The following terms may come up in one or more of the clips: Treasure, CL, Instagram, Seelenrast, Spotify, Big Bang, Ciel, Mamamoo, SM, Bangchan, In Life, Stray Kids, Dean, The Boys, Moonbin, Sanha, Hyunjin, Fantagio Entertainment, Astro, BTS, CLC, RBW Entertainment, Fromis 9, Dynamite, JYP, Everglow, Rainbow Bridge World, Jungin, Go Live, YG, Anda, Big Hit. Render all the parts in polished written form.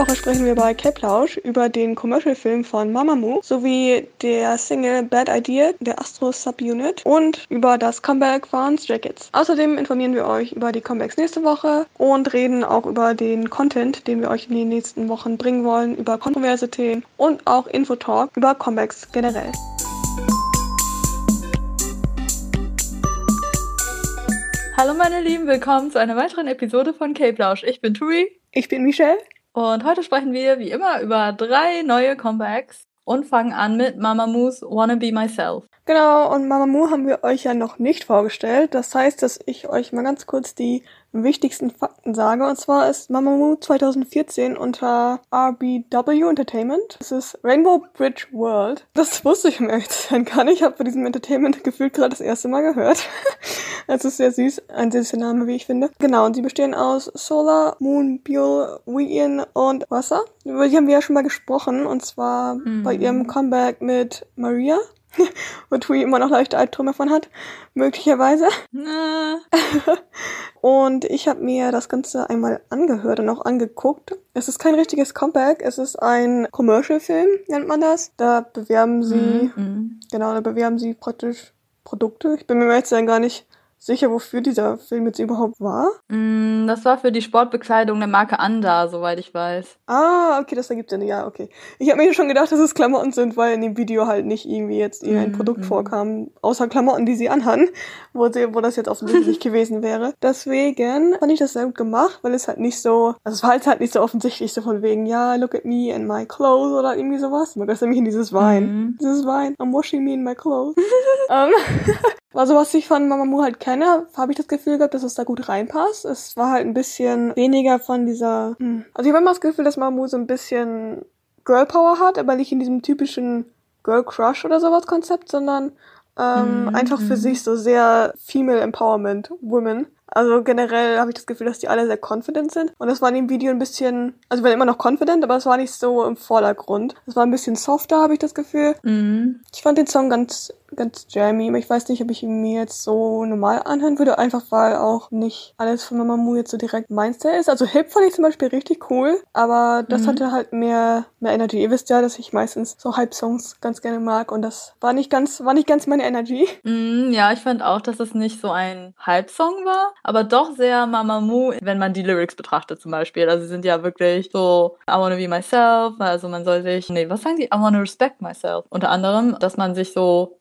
Woche sprechen wir bei K-Plausch über den Commercial-Film von Mamamoo sowie der Single Bad Idea der Astro Subunit und über das Comeback von Stray Kids. Außerdem informieren wir euch über die Comebacks nächste Woche und reden auch über den Content, den wir euch in den nächsten Wochen bringen wollen, über kontroverse Themen und auch Infotalk über Comebacks generell. Hallo meine Lieben, willkommen zu einer weiteren Episode von K-Plausch. Ich bin Tui. Ich bin Michelle. Und heute sprechen wir wie immer über 3 neue Comebacks und fangen an mit Mamamoo's Wanna Be Myself. Genau, und Mamamoo haben wir euch ja noch nicht vorgestellt. Das heißt, dass ich euch mal ganz kurz die wichtigsten Fakten sage. Und zwar ist Mamamoo 2014 unter RBW Entertainment. Das ist Rainbow Bridge World. Das wusste ich mir ehrlich sein gar nicht. Ich habe von diesem Entertainment gefühlt gerade das erste Mal gehört. Das ist sehr süß. Ein süßer Name, wie ich finde. Genau, und sie bestehen aus Solar, Moon, Biol, Wien und Wasser. Über die haben wir ja schon mal gesprochen. Und zwar bei ihrem Comeback mit Maria. Wo Tui immer noch leichte Albträume von hat, möglicherweise. Und ich habe mir das Ganze einmal angehört und auch angeguckt. Es ist kein richtiges Comeback, es ist ein Commercial-Film, nennt man das. Da bewerben sie, da bewerben sie praktisch Produkte. Ich bin mir jetzt gar nicht sicher, wofür dieser Film jetzt überhaupt war. Das war für die Sportbekleidung der Marke Anda, soweit ich weiß. Ah, okay, das ergibt Sinn. Ja, okay. Ich habe mir schon gedacht, dass es Klamotten sind, weil in dem Video halt nicht irgendwie jetzt irgendein Produkt vorkam, außer Klamotten, die sie anhatten, wo das jetzt offensichtlich gewesen wäre. Deswegen fand ich das sehr gut gemacht, weil es halt nicht so, also es war halt nicht so offensichtlich, so von wegen, ja, look at me in my clothes oder irgendwie sowas. Man greift nämlich in dieses Wein. Dieses Wein, I'm washing me in my clothes. Also was ich von Mamamoo halt kenne, habe ich das Gefühl gehabt, dass es da gut reinpasst. Es war halt ein bisschen weniger von dieser... Also ich habe immer das Gefühl, dass Mamamoo so ein bisschen Girl-Power hat, aber nicht in diesem typischen Girl-Crush oder sowas Konzept, sondern einfach für sich so sehr Female Empowerment Women. Also generell habe ich das Gefühl, dass die alle sehr confident sind. Und das war in dem Video ein bisschen... Also ich war immer noch confident, aber es war nicht so im Vordergrund. Es war ein bisschen softer, habe ich das Gefühl. Ich fand den Song ganz jammy, aber ich weiß nicht, ob ich ihn mir jetzt so normal anhören würde. Einfach weil auch nicht alles von Mamamoo jetzt so direkt meins ist. Also Hip fand ich zum Beispiel richtig cool, aber das hatte halt mehr Energy. Ihr wisst ja, dass ich meistens so Hype-Songs ganz gerne mag und das war nicht ganz meine Energy. Ja, ich fand auch, dass es nicht so ein Hype-Song war, aber doch sehr Mamamoo, wenn man die Lyrics betrachtet zum Beispiel. Also sie sind ja wirklich so I wanna be myself, also man soll sich, was sagen die? I wanna respect myself. Unter anderem, dass man sich so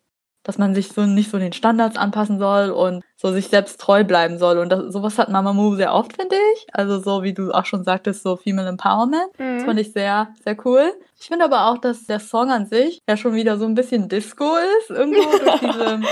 nicht so den Standards anpassen soll und so sich selbst treu bleiben soll. Und sowas hat Mamamoo sehr oft, finde ich. Also so, wie du auch schon sagtest, so Female Empowerment. Das fand ich sehr, sehr cool. Ich finde aber auch, dass der Song an sich ja schon wieder so ein bisschen Disco ist, irgendwo durch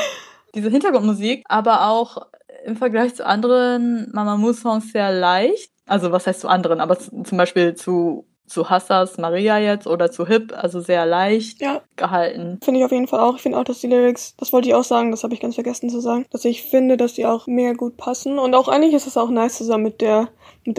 diese Hintergrundmusik. Aber auch im Vergleich zu anderen Mamamoo-Songs sehr leicht. Also was heißt zu anderen? Aber zum Beispiel zu Hassas Maria jetzt oder zu Hip, also sehr leicht gehalten. Finde ich auf jeden Fall auch. Ich finde auch, dass die Lyrics, das wollte ich auch sagen, das habe ich ganz vergessen zu sagen, dass ich finde, dass die auch mega gut passen. Und auch eigentlich ist es auch nice zusammen mit der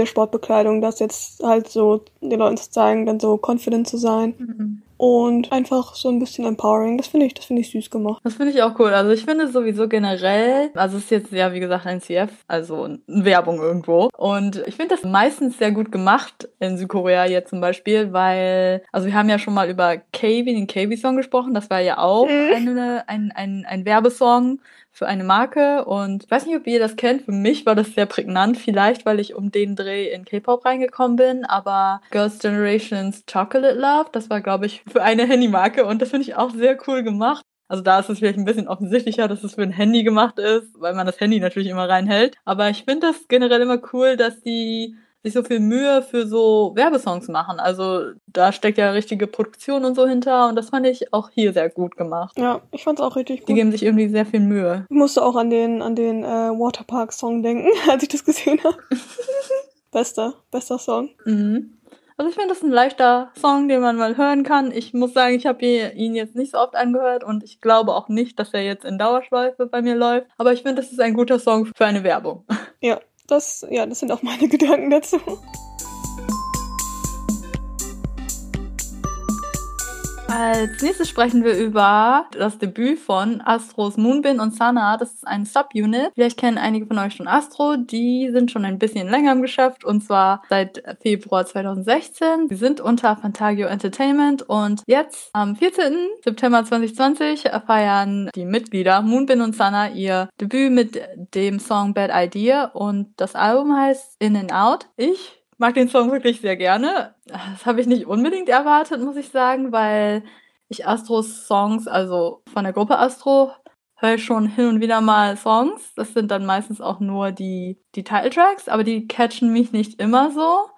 Sportbekleidung, das jetzt halt so den Leuten zu zeigen, dann so confident zu sein. Und einfach so ein bisschen empowering. Das finde ich süß gemacht. Das finde ich auch cool. Also ich finde sowieso generell, also es ist jetzt ja wie gesagt ein CF, also Werbung irgendwo. Und ich finde das meistens sehr gut gemacht in Südkorea jetzt zum Beispiel, weil, also wir haben ja schon mal über den KB-Song gesprochen. Das war ja auch ein Werbesong für eine Marke und ich weiß nicht, ob ihr das kennt, für mich war das sehr prägnant, vielleicht, weil ich um den Dreh in K-Pop reingekommen bin, aber Girls' Generations Chocolate Love, das war, glaube ich, für eine Handymarke und das finde ich auch sehr cool gemacht. Also da ist es vielleicht ein bisschen offensichtlicher, dass es für ein Handy gemacht ist, weil man das Handy natürlich immer reinhält, aber ich finde das generell immer cool, dass die sich so viel Mühe für so Werbesongs machen. Also da steckt ja richtige Produktion und so hinter und das fand ich auch hier sehr gut gemacht. Ja, ich fand's auch richtig gut. Die geben sich irgendwie sehr viel Mühe. Ich musste auch an den Waterpark-Song denken, als ich das gesehen habe. Bester Song. Also ich finde, das ist ein leichter Song, den man mal hören kann. Ich muss sagen, ich habe ihn jetzt nicht so oft angehört und ich glaube auch nicht, dass er jetzt in Dauerschleife bei mir läuft. Aber ich finde, das ist ein guter Song für eine Werbung. Ja. Das sind auch meine Gedanken dazu. Als nächstes sprechen wir über das Debüt von Astros Moonbin und Sanha. Das ist ein Subunit. Vielleicht kennen einige von euch schon Astro. Die sind schon ein bisschen länger im Geschäft und zwar seit Februar 2016. Sie sind unter Fantagio Entertainment und jetzt am 14. September 2020 feiern die Mitglieder Moonbin und Sanha ihr Debüt mit dem Song Bad Idea und das Album heißt In and Out. Ich mag den Song wirklich sehr gerne. Das habe ich nicht unbedingt erwartet, muss ich sagen, weil ich Astros Songs, also von der Gruppe Astro, höre ich schon hin und wieder mal Songs. Das sind dann meistens auch nur die Titeltracks, aber die catchen mich nicht immer so.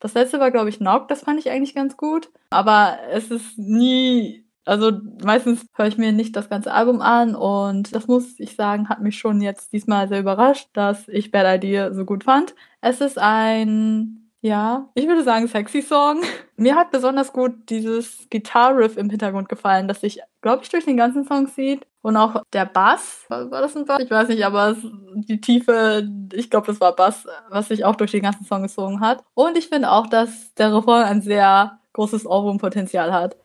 Das letzte war, glaube ich, Knock, das fand ich eigentlich ganz gut. Aber es ist nie, also meistens höre ich mir nicht das ganze Album an und das muss ich sagen, hat mich schon jetzt diesmal sehr überrascht, dass ich Bad Idea so gut fand. Es ist ein... ja, ich würde sagen, sexy Song. Mir hat besonders gut dieses Gitarre-Riff im Hintergrund gefallen, das sich, glaube ich, durch den ganzen Song zieht. Und auch der Bass, war das ein Bass? Ich weiß nicht, aber die Tiefe, ich glaube, das war Bass, was sich auch durch den ganzen Song gezogen hat. Und ich finde auch, dass der Refrain ein sehr großes Ohrwurmpotenzial hat.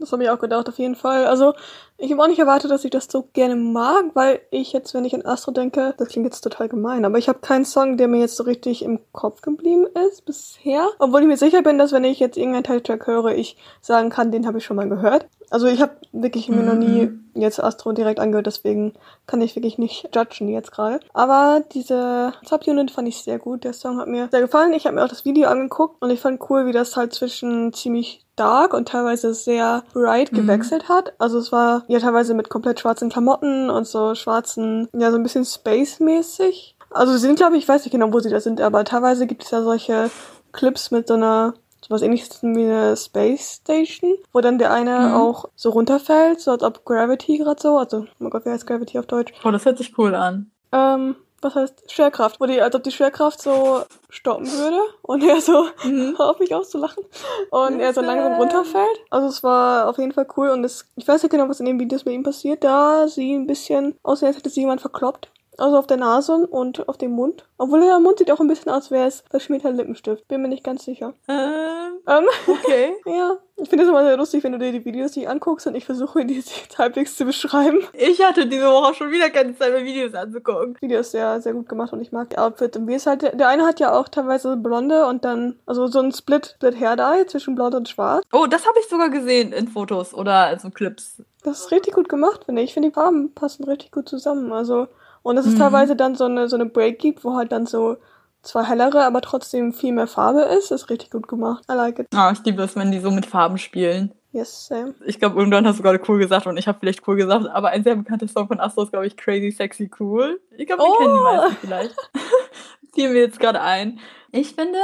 Das habe ich auch gedacht, auf jeden Fall. Also, ich habe auch nicht erwartet, dass ich das so gerne mag, weil ich jetzt, wenn ich an Astro denke, das klingt jetzt total gemein, aber ich habe keinen Song, der mir jetzt so richtig im Kopf geblieben ist bisher. Obwohl ich mir sicher bin, dass wenn ich jetzt irgendeinen Titeltrack höre, ich sagen kann, den habe ich schon mal gehört. Also ich habe wirklich mir noch nie jetzt Astro direkt angehört, deswegen kann ich wirklich nicht judgen jetzt gerade. Aber diese Subunit fand ich sehr gut. Der Song hat mir sehr gefallen. Ich habe mir auch das Video angeguckt und ich fand cool, wie das halt zwischen ziemlich dark und teilweise sehr bright gewechselt hat. Also es war ja teilweise mit komplett schwarzen Klamotten und so schwarzen, ja so ein bisschen space-mäßig. Also sie sind, glaube ich, weiß nicht genau, wo sie da sind, aber teilweise gibt es ja solche Clips mit so einer, sowas ähnliches wie eine Space Station, wo dann der eine auch so runterfällt, so als ob Gravity gerade so, also, oh mein Gott, wie heißt Gravity auf Deutsch? Oh, das hört sich cool an. Was heißt Schwerkraft? Wo die, als ob die Schwerkraft so stoppen würde und er so, hör auf mich auszulachen, und er so langsam runterfällt. Also es war auf jeden Fall cool und es, ich weiß nicht genau, was in den Videos mit ihm passiert, da sie ein bisschen aussehen, als hätte sie jemand verkloppt. Also auf der Nase und auf dem Mund. Obwohl der Mund sieht auch ein bisschen aus, wäre es verschmierter Lippenstift. Bin mir nicht ganz sicher. Okay. Ja. Ich finde es immer sehr lustig, wenn du dir die Videos nicht anguckst und ich versuche, die jetzt halbwegs zu beschreiben. Ich hatte diese Woche schon wieder keine Zeit, mir Videos anzugucken. Videos sehr, sehr gut gemacht und ich mag die Outfits. Und wie es halt, der eine hat ja auch teilweise blonde und dann, also so ein Split-Hair-Dye zwischen blond und schwarz. Oh, das habe ich sogar gesehen in Fotos oder in so Clips. Das ist richtig gut gemacht, finde ich. Ich finde, die Farben passen richtig gut zusammen. Also... und es ist teilweise dann so eine Break gibt, wo halt dann so zwar hellere, aber trotzdem viel mehr Farbe ist. Ist richtig gut gemacht. I like it. Ah, ich liebe das, wenn die so mit Farben spielen. Yes, same. Ich glaube, irgendwann hast du gerade cool gesagt und ich habe vielleicht cool gesagt, aber ein sehr bekannter Song von Astro ist, glaube ich, Crazy Sexy Cool. Ich glaube, die kennen die meisten vielleicht. Ziehen wir jetzt gerade ein. Ich finde...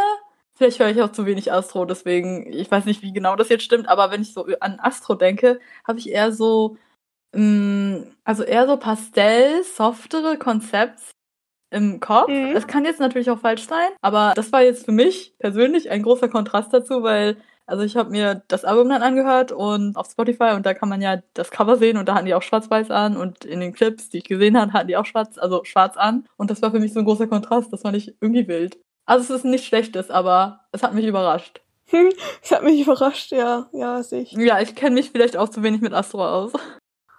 vielleicht höre ich auch zu wenig Astro, deswegen, ich weiß nicht, wie genau das jetzt stimmt, aber wenn ich so an Astro denke, habe ich eher so... also eher so Pastell, softere Konzepts im Kopf. Das kann jetzt natürlich auch falsch sein, aber das war jetzt für mich persönlich ein großer Kontrast dazu, weil, also ich habe mir das Album dann angehört und auf Spotify und da kann man ja das Cover sehen und da hatten die auch schwarz-weiß an und in den Clips, die ich gesehen habe, hatten die auch schwarz an und das war für mich so ein großer Kontrast, das fand ich irgendwie wild. Also es ist nichts Schlechtes, aber es hat mich überrascht. Es hat mich überrascht, ja, sehe ich. Ja, ich kenne mich vielleicht auch zu wenig mit Astro aus.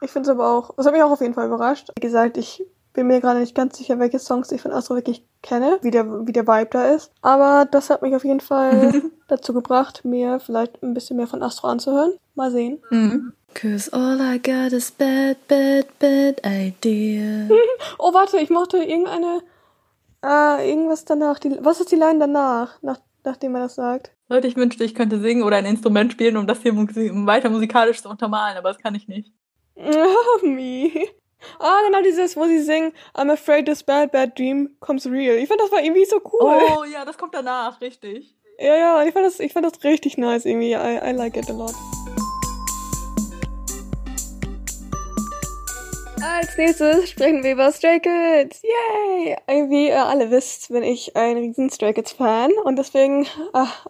Ich finde es aber auch, das hat mich auch auf jeden Fall überrascht. Wie gesagt, ich bin mir gerade nicht ganz sicher, welche Songs ich von Astro wirklich kenne, wie der Vibe da ist. Aber das hat mich auf jeden Fall dazu gebracht, mir vielleicht ein bisschen mehr von Astro anzuhören. Mal sehen. Cause all I got is bad, bad, bad idea. Oh, warte, ich mochte irgendeine, irgendwas danach. Was ist die Line danach, nachdem man das sagt? Leute, ich wünschte, ich könnte singen oder ein Instrument spielen, um das hier weiter musikalisch zu untermalen, aber das kann ich nicht. Genau dieses, wo sie singen I'm afraid this bad, bad dream comes real. Ich fand, das war irgendwie so cool. Oh ja, das kommt danach, richtig. Ja, ich fand das richtig nice irgendwie. I like it a lot. Als nächstes sprechen wir über Stray Kids. Yay! Wie ihr alle wisst, bin ich ein riesen Stray Kids Fan und deswegen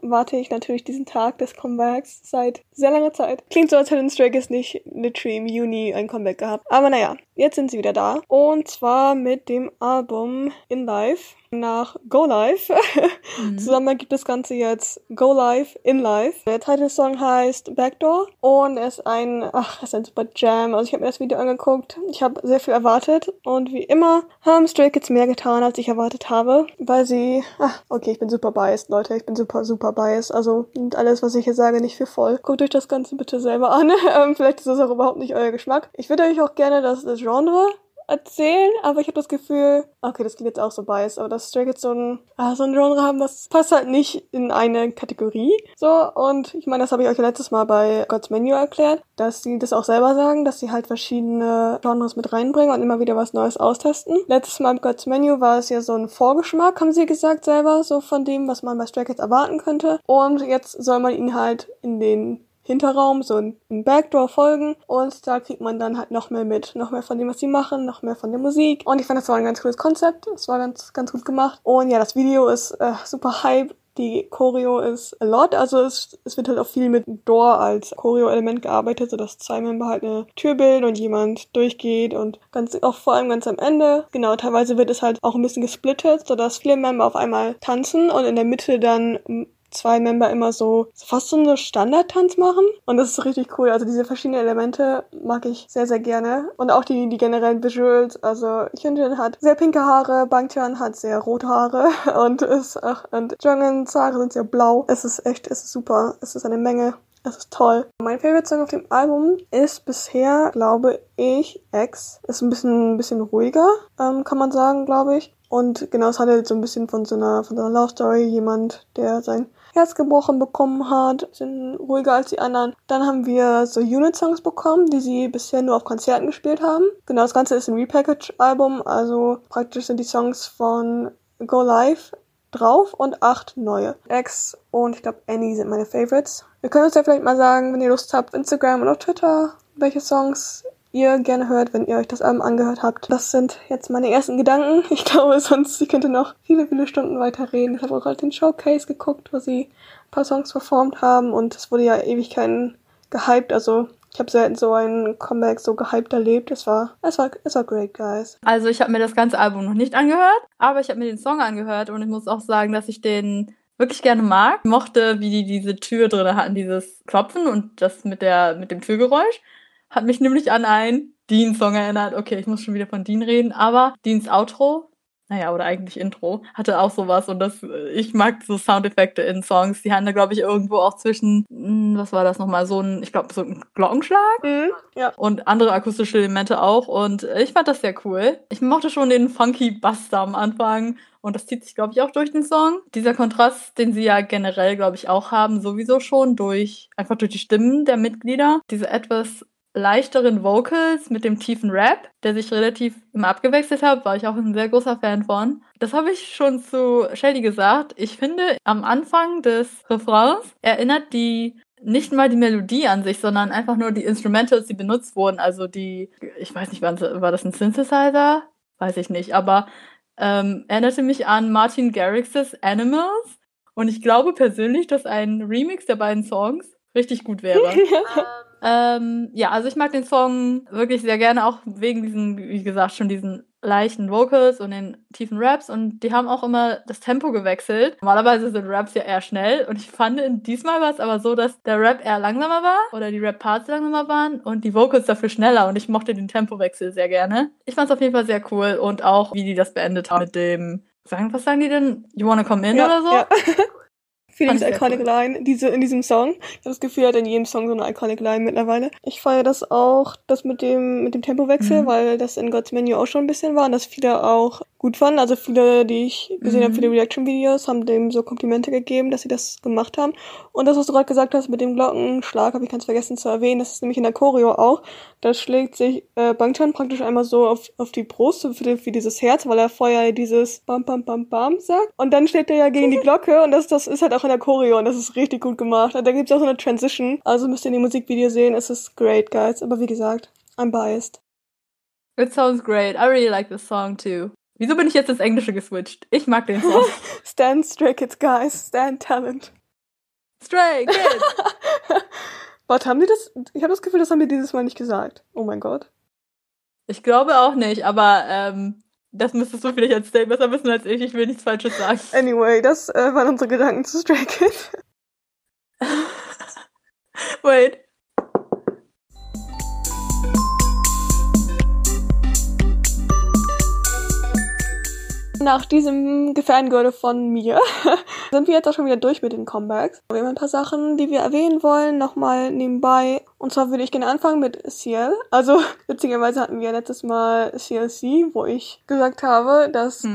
warte ich natürlich diesen Tag des Comebacks seit sehr langer Zeit. Klingt so, als hätten Stray Kids nicht literally im Juni ein Comeback gehabt. Aber naja, jetzt sind sie wieder da und zwar mit dem Album In Life nach Go Live. Zusammen gibt das Ganze jetzt Go Live, In Life. Der Titelsong heißt Backdoor und er ist ein super Jam. Also ich habe mir das Video angeguckt, ich habe sehr viel erwartet und wie immer haben Stray Kids mehr getan, als ich erwartet habe, weil sie... okay, ich bin super biased, Leute, ich bin super, super biased. Also nimmt alles, was ich hier sage, nicht für voll. Guckt euch das Ganze bitte selber an. Vielleicht ist das auch überhaupt nicht euer Geschmack. Ich würde euch auch gerne das Genre erzählen, aber ich habe das Gefühl, okay, das geht jetzt auch so biased, aber dass Stray Kids so ein Genre haben, das passt halt nicht in eine Kategorie. So, und ich meine, das habe ich euch ja letztes Mal bei God's Menu erklärt, dass sie das auch selber sagen, dass sie halt verschiedene Genres mit reinbringen und immer wieder was Neues austesten. Letztes Mal bei God's Menu war es ja so ein Vorgeschmack, haben sie gesagt selber, so von dem, was man bei Stray Kids erwarten könnte. Und jetzt soll man ihn halt in den Hinterraum, so ein Backdoor folgen und da kriegt man dann halt noch mehr mit. Noch mehr von dem, was sie machen, noch mehr von der Musik. Und ich fand, das war ein ganz cooles Konzept. Es war ganz, ganz gut gemacht. Und ja, das Video ist super hype. Die Choreo ist a lot, also es wird halt auch viel mit Door als Choreo-Element gearbeitet, sodass zwei Member halt eine Tür bilden und jemand durchgeht und vor allem ganz am Ende. Genau, teilweise wird es halt auch ein bisschen gesplittet, sodass viele Member auf einmal tanzen und in der Mitte dann zwei Member immer so fast so einen Standardtanz machen. Und das ist richtig cool. Also diese verschiedenen Elemente mag ich sehr, sehr gerne. Und auch die generellen Visuals. Also Hyunjin hat sehr pinke Haare, Bangchan hat sehr rote Haare und Jungins Haare sind sehr blau. Es ist super. Es ist eine Menge. Es ist toll. Mein Favorite Song auf dem Album ist bisher, glaube ich, X. Ist ein bisschen ruhiger, kann man sagen, glaube ich. Und genau, es handelt so ein bisschen von so einer Love Story. Jemand, der sein Herz gebrochen bekommen hat, sind ruhiger als die anderen. Dann haben wir so Unit-Songs bekommen, die sie bisher nur auf Konzerten gespielt haben. Genau, das Ganze ist ein Repackage-Album, also praktisch sind die Songs von Go Live drauf und 8 neue. X und ich glaube Annie sind meine Favorites. Ihr könnt uns ja vielleicht mal sagen, wenn ihr Lust habt, auf Instagram und auf Twitter, welche Songs ihr gerne hört, wenn ihr euch das Album angehört habt. Das sind jetzt meine ersten Gedanken. Ich glaube, sonst, ich könnte noch viele, viele Stunden weiterreden. Ich habe auch gerade den Showcase geguckt, wo sie ein paar Songs performt haben und es wurde ja Ewigkeiten gehypt, also ich habe selten so ein Comeback so gehypt erlebt. Es war great, guys. Also ich habe mir das ganze Album noch nicht angehört, aber ich habe mir den Song angehört und ich muss auch sagen, dass ich den wirklich gerne mag. Ich mochte, wie die diese Tür drin hatten, dieses Klopfen und das mit dem Türgeräusch. Hat mich nämlich an einen Dean-Song erinnert. Okay, ich muss schon wieder von Dean reden, aber Deans Outro, naja, oder eigentlich Intro, hatte auch sowas und das, ich mag so Soundeffekte in Songs. Die haben da, glaube ich, irgendwo auch zwischen, was war das nochmal, so ein Glockenschlag ja. Und andere akustische Elemente auch und ich fand das sehr cool. Ich mochte schon den funky Bass da am Anfang. Und das zieht sich, glaube ich, auch durch den Song. Dieser Kontrast, den sie ja generell, glaube ich, auch haben, sowieso schon einfach durch die Stimmen der Mitglieder. Diese etwas leichteren Vocals mit dem tiefen Rap, der sich relativ immer abgewechselt hat, war ich auch ein sehr großer Fan von. Das habe ich schon zu Shelly gesagt. Ich finde, am Anfang des Refrains erinnert die nicht mal die Melodie an sich, sondern einfach nur die Instrumentals, die benutzt wurden. Also die, ich weiß nicht, war das ein Synthesizer? Weiß ich nicht, aber erinnerte mich an Martin Garrix's Animals und ich glaube persönlich, dass ein Remix der beiden Songs richtig gut wäre. Ja, also ich mag den Song wirklich sehr gerne, auch wegen diesen, wie gesagt, schon diesen leichten Vocals und den tiefen Raps und die haben auch immer das Tempo gewechselt. Normalerweise sind Raps ja eher schnell und ich fand, diesmal war es aber so, dass der Rap eher langsamer war oder die Rap-Parts langsamer waren und die Vocals dafür schneller und ich mochte den Tempowechsel sehr gerne. Ich fand es auf jeden Fall sehr cool und auch, wie die das beendet haben mit dem, was sagen die denn? You wanna come in, ja, oder so? Ja. Diese iconic Line, diese in diesem Song. Ich habe das Gefühl, er hat in jedem Song so eine iconic Line mittlerweile. Ich feiere das auch, das mit dem Tempowechsel, weil das in God's Menu auch schon ein bisschen war und das viele auch gut fanden. Also viele, die ich gesehen habe, viele Reaction-Videos, haben dem so Komplimente gegeben, dass sie das gemacht haben. Und das, was du gerade gesagt hast mit dem Glockenschlag, habe ich ganz vergessen zu erwähnen. Das ist nämlich in der Choreo auch. Da schlägt sich Bangchan praktisch einmal so auf die Brust, so für dieses Herz, weil er vorher dieses Bam, Bam, Bam, Bam sagt. Und dann schlägt er ja gegen die Glocke und das ist halt auch in der Choreo und das ist richtig gut gemacht. Und da gibt es auch so eine Transition. Also müsst ihr in dem Musikvideo sehen. Es ist great, guys. Aber wie gesagt, I'm biased. It sounds great. I really like this song too. Wieso bin ich jetzt ins Englische geswitcht? Ich mag den Song. Stand Stray Kids, guys. Stand Talent. Stray Kids! Warte, haben die das? Ich habe das Gefühl, das haben wir dieses Mal nicht gesagt. Oh mein Gott. Ich glaube auch nicht, aber das müsstest du vielleicht als Stay besser wissen als ich. Ich will nichts Falsches sagen. Anyway, das waren unsere Gedanken zu Stray Kids. Wait. Nach diesem Gefangengirde von mir sind wir jetzt auch schon wieder durch mit den Comebacks. Wir haben ein paar Sachen, die wir erwähnen wollen, nochmal nebenbei. Und zwar würde ich gerne anfangen mit Ciel. Also, witzigerweise hatten wir letztes Mal CLC, wo ich gesagt habe, dass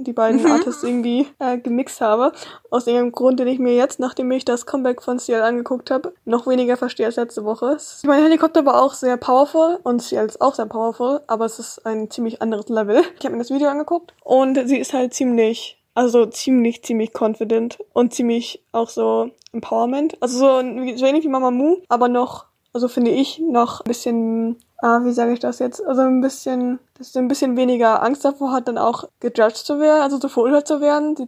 die beiden Artists irgendwie gemixt habe. Aus irgendeinem Grund, den ich mir jetzt, nachdem ich das Comeback von Ciel angeguckt habe, noch weniger verstehe als letzte Woche. Ich meine, Helikopter war auch sehr powerful und Ciel ist auch sehr powerful, aber es ist ein ziemlich anderes Level. Ich habe mir das Video angeguckt und sie ist halt ziemlich confident und ziemlich auch so Empowerment. Also so ähnlich wie Mamamoo, aber noch, also finde ich, noch ein bisschen, wie sage ich das jetzt, also ein bisschen, dass sie ein bisschen weniger Angst davor hat, dann auch gejudged zu werden, also so verurteilt zu werden. Sie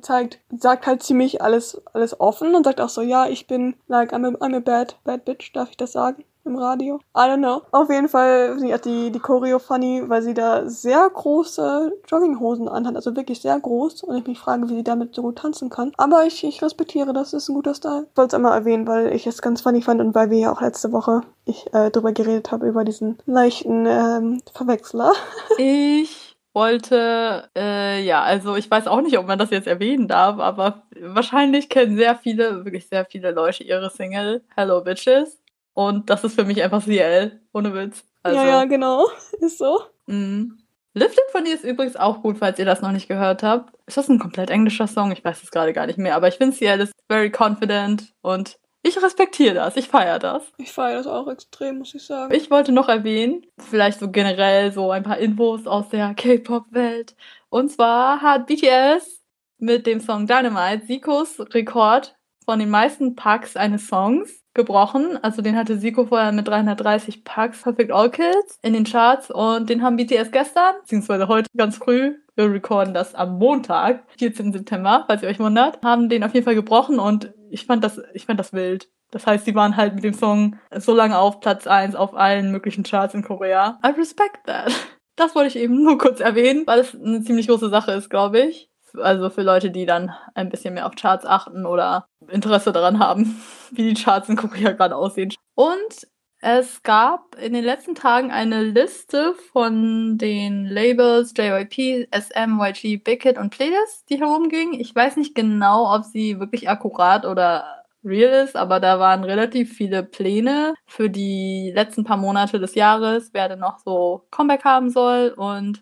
sagt halt ziemlich alles offen und sagt auch so, ja, ich bin, like, I'm a bad bitch, darf ich das sagen? Im Radio. I don't know. Auf jeden Fall, sie hat die Choreo funny, weil sie da sehr große Jogginghosen anhat, also wirklich sehr groß, und ich mich frage, wie sie damit so gut tanzen kann. Aber ich respektiere das, ist ein guter Style. Ich wollte es einmal erwähnen, weil ich es ganz funny fand und weil wir ja auch letzte Woche drüber geredet haben, über diesen leichten Verwechsler. Ich wollte, also ich weiß auch nicht, ob man das jetzt erwähnen darf, aber wahrscheinlich kennen wirklich sehr viele Leute ihre Single Hello Bitches. Und das ist für mich einfach CL, ohne Witz. Also, ja, genau. Ist so. Lifted von ihr ist übrigens auch gut, falls ihr das noch nicht gehört habt. Ist das ein komplett englischer Song? Ich weiß es gerade gar nicht mehr. Aber ich finde, CL ist very confident und ich respektiere das. Ich feiere das. Ich feiere das auch extrem, muss ich sagen. Ich wollte noch erwähnen, vielleicht so generell so ein paar Infos aus der K-Pop-Welt. Und zwar hat BTS mit dem Song Dynamite Sikos Rekord von den meisten Packs eines Songs gebrochen. Also den hatte Siko vorher mit 330 Packs Perfect All Kills in den Charts und den haben BTS gestern, beziehungsweise heute ganz früh, wir recorden das am Montag, 14. September, falls ihr euch wundert, haben den auf jeden Fall gebrochen und ich fand das wild. Das heißt, die waren halt mit dem Song so lange auf Platz 1 auf allen möglichen Charts in Korea. I respect that. Das wollte ich eben nur kurz erwähnen, weil es eine ziemlich große Sache ist, glaube ich. Also für Leute, die dann ein bisschen mehr auf Charts achten oder Interesse daran haben, wie die Charts in Korea gerade aussehen. Und es gab in den letzten Tagen eine Liste von den Labels JYP, SM, YG, Big Hit und Playlists, die herumging. Ich weiß nicht genau, ob sie wirklich akkurat oder real ist, aber da waren relativ viele Pläne für die letzten paar Monate des Jahres, wer denn noch so Comeback haben soll, und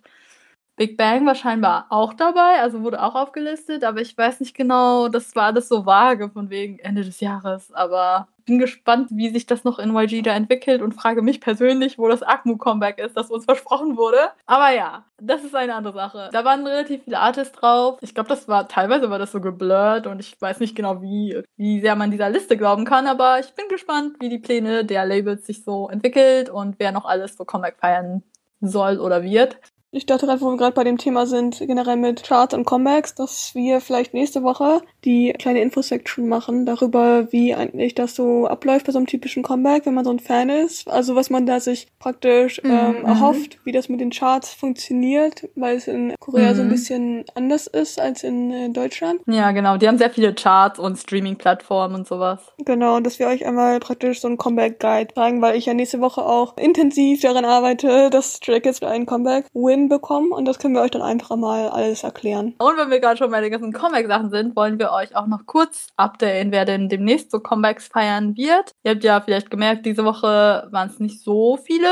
Big Bang war scheinbar auch dabei, also wurde auch aufgelistet, aber ich weiß nicht genau, das war alles so vage von wegen Ende des Jahres, aber bin gespannt, wie sich das noch in YG da entwickelt und frage mich persönlich, wo das Akmu-Comeback ist, das uns versprochen wurde. Aber ja, das ist eine andere Sache. Da waren relativ viele Artists drauf. Ich glaube, teilweise war das so geblurrt und ich weiß nicht genau, wie sehr man dieser Liste glauben kann, aber ich bin gespannt, wie die Pläne der Labels sich so entwickelt und wer noch alles so Comeback feiern soll oder wird. Ich dachte gerade, wo wir gerade bei dem Thema sind, generell mit Charts und Comebacks, dass wir vielleicht nächste Woche die kleine Info-Section machen darüber, wie eigentlich das so abläuft bei so einem typischen Comeback, wenn man so ein Fan ist. Also was man da sich praktisch erhofft, wie das mit den Charts funktioniert, weil es in Korea so ein bisschen anders ist als in Deutschland. Ja, genau. Die haben sehr viele Charts und Streaming-Plattformen und sowas. Genau, und dass wir euch einmal praktisch so einen Comeback-Guide zeigen, weil ich ja nächste Woche auch intensiv daran arbeite, dass Stray Kids für einen Comeback bekommen und das können wir euch dann einfach mal alles erklären. Und wenn wir gerade schon bei den ganzen Comeback-Sachen sind, wollen wir euch auch noch kurz updaten, wer denn demnächst so Comebacks feiern wird. Ihr habt ja vielleicht gemerkt, diese Woche waren es nicht so viele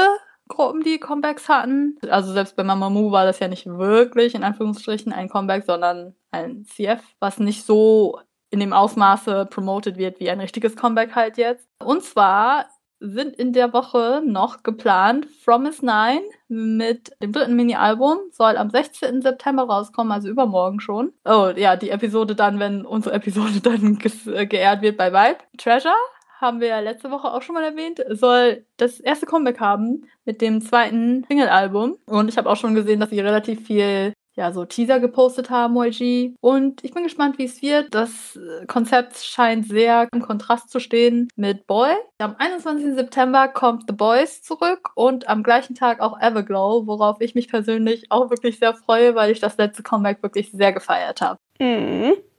Gruppen, die Comebacks hatten. Also selbst bei Mamamoo war das ja nicht wirklich in Anführungsstrichen ein Comeback, sondern ein CF, was nicht so in dem Ausmaße promoted wird wie ein richtiges Comeback halt jetzt. Und zwar sind in der Woche noch geplant Fromis 9 mit dem dritten Mini-Album, soll am 16. September rauskommen, also übermorgen schon. Oh ja, die Episode dann, wenn unsere Episode dann geehrt wird bei Vibe. Treasure haben wir ja letzte Woche auch schon mal erwähnt, soll das erste Comeback haben mit dem zweiten Single-Album. Und ich habe auch schon gesehen, dass sie relativ viel, ja, so Teaser gepostet haben, YG. Und ich bin gespannt, wie es wird. Das Konzept scheint sehr im Kontrast zu stehen mit Boy. Am 21. September kommt The Boys zurück und am gleichen Tag auch Everglow, worauf ich mich persönlich auch wirklich sehr freue, weil ich das letzte Comeback wirklich sehr gefeiert habe.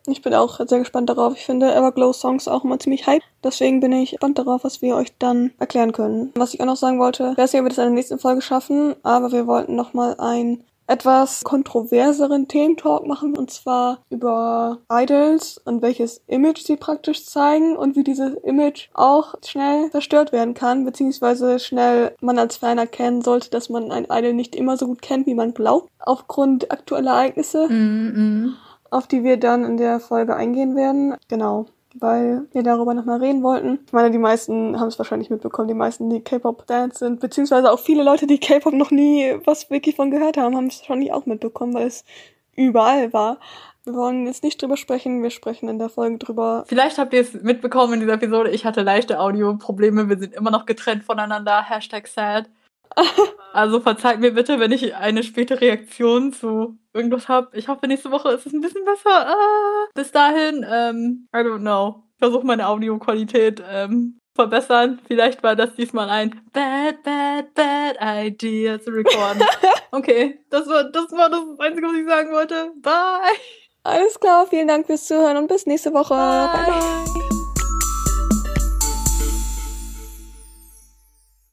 Ich bin auch sehr gespannt darauf. Ich finde Everglow-Songs auch immer ziemlich hype. Deswegen bin ich gespannt darauf, was wir euch dann erklären können. Was ich auch noch sagen wollte, ich weiß nicht, ob wir das in der nächsten Folge schaffen, aber wir wollten nochmal einen etwas kontroverseren Thementalk machen, und zwar über Idols und welches Image sie praktisch zeigen und wie dieses Image auch schnell zerstört werden kann, beziehungsweise schnell man als Fan erkennen sollte, dass man ein Idol nicht immer so gut kennt, wie man glaubt, aufgrund aktueller Ereignisse. Auf die wir dann in der Folge eingehen werden. Genau, weil wir darüber nochmal reden wollten. Ich meine, die meisten haben es wahrscheinlich mitbekommen, die meisten, die K-Pop-Fans sind, beziehungsweise auch viele Leute, die K-Pop noch nie was wirklich von gehört haben, haben es wahrscheinlich auch mitbekommen, weil es überall war. Wir wollen jetzt nicht drüber sprechen, wir sprechen in der Folge drüber. Vielleicht habt ihr es mitbekommen in dieser Episode, ich hatte leichte Audio-Probleme, wir sind immer noch getrennt voneinander, #sad. Also verzeiht mir bitte, wenn ich eine späte Reaktion zu irgendwas habe. Ich hoffe, nächste Woche ist es ein bisschen besser. Bis dahin, I don't know. Ich versuche meine Audioqualität verbessern. Vielleicht war das diesmal ein bad idea zu recorden. Okay, das war das Einzige, was ich sagen wollte. Bye! Alles klar, vielen Dank fürs Zuhören und bis nächste Woche. Bye! Bye.